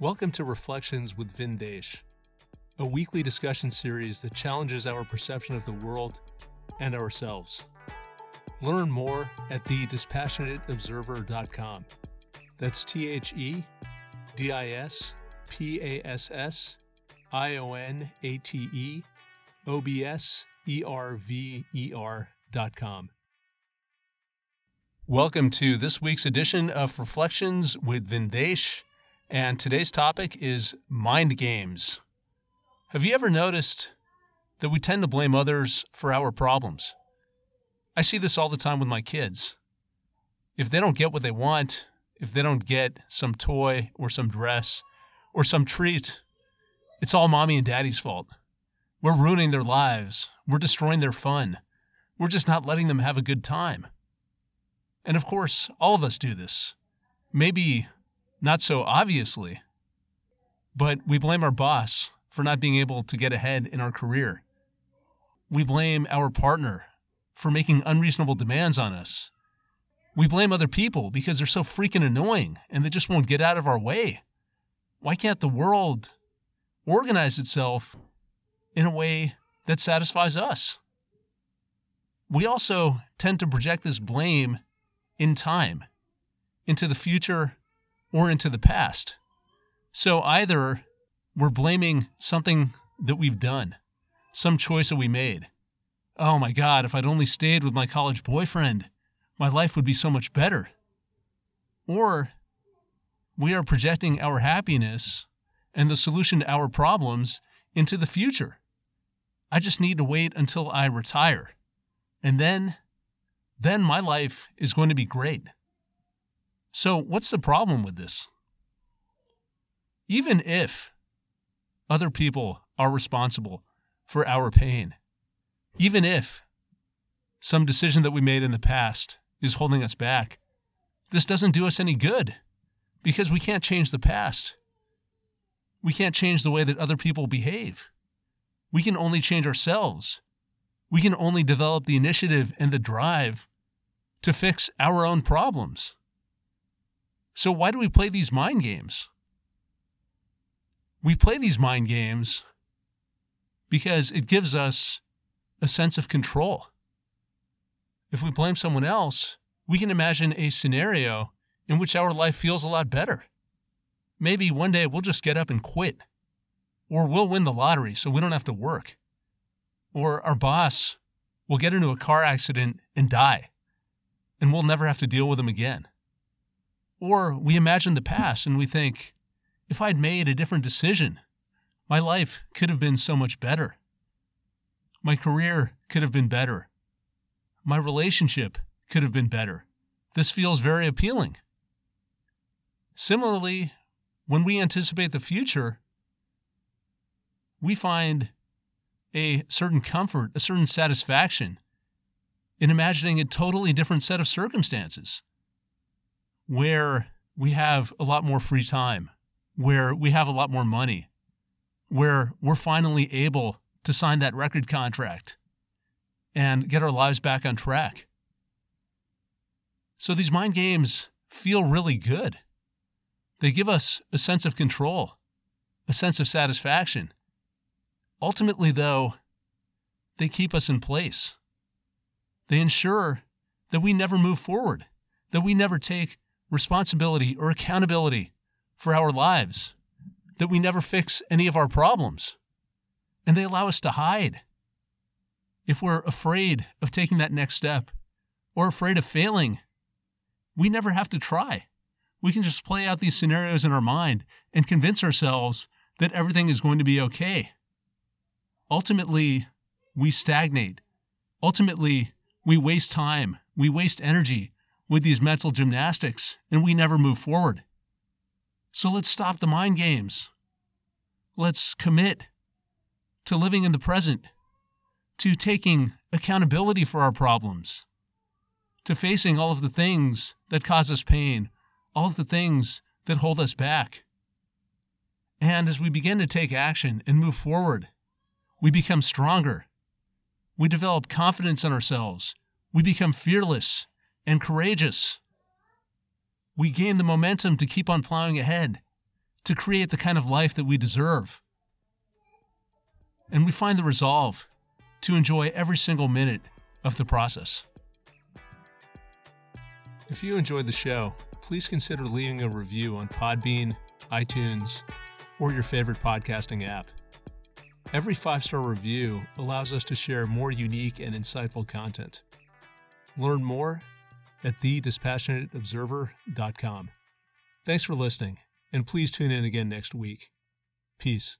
Welcome to Reflections with Vindesh, a weekly discussion series that challenges our perception of the world and ourselves. Learn more at thedispassionateobserver.com. That's thedispassionateobserver.com. Welcome to this week's edition of Reflections with Vindesh, and today's topic is mind games. Have you ever noticed that we tend to blame others for our problems? I see this all the time with my kids. If they don't get what they want, if they don't get some toy or some dress or some treat, it's all mommy and daddy's fault. We're ruining their lives. We're destroying their fun. We're just not letting them have a good time. And of course, all of us do this. Maybe not so obviously, but we blame our boss for not being able to get ahead in our career. We blame our partner for making unreasonable demands on us. We blame other people because they're so freaking annoying and they just won't get out of our way. Why can't the world organize itself in a way that satisfies us? We also tend to project this blame in time, into the future or into the past. So either we're blaming something that we've done, some choice that we made. Oh my God, if I'd only stayed with my college boyfriend, my life would be so much better. Or we are projecting our happiness and the solution to our problems into the future. I just need to wait until I retire, and then my life is going to be great. So what's the problem with this? Even if other people are responsible for our pain, even if some decision that we made in the past is holding us back, this doesn't do us any good because we can't change the past. We can't change the way that other people behave. We can only change ourselves. We can only develop the initiative and the drive to fix our own problems. So why do we play these mind games? We play these mind games because it gives us a sense of control. If we blame someone else, we can imagine a scenario in which our life feels a lot better. Maybe one day we'll just get up and quit, or we'll win the lottery so we don't have to work, or our boss will get into a car accident and die, and we'll never have to deal with him again. Or we imagine the past and we think, if I'd made a different decision, my life could have been so much better. My career could have been better. My relationship could have been better. This feels very appealing. Similarly, when we anticipate the future, we find a certain comfort, a certain satisfaction in imagining a totally different set of circumstances where we have a lot more free time, where we have a lot more money, where we're finally able to sign that record contract and get our lives back on track. So these mind games feel really good. They give us a sense of control, a sense of satisfaction. Ultimately, though, they keep us in place. They ensure that we never move forward, that we never take responsibility or accountability for our lives, that we never fix any of our problems. And they allow us to hide. If we're afraid of taking that next step or afraid of failing, we never have to try. We can just play out these scenarios in our mind and convince ourselves that everything is going to be okay. Ultimately, we stagnate. Ultimately, we waste time. We waste energy with these mental gymnastics, and we never move forward. So let's stop the mind games. Let's commit to living in the present, to taking accountability for our problems, to facing all of the things that cause us pain, all of the things that hold us back. And as we begin to take action and move forward, we become stronger. We develop confidence in ourselves. We become fearless and courageous. We gain the momentum to keep on plowing ahead, to create the kind of life that we deserve. And we find the resolve to enjoy every single minute of the process. If you enjoyed the show, please consider leaving a review on Podbean, iTunes, or your favorite podcasting app. Every 5-star review allows us to share more unique and insightful content. Learn more at thedispassionateobserver.com. Thanks for listening, and please tune in again next week. Peace.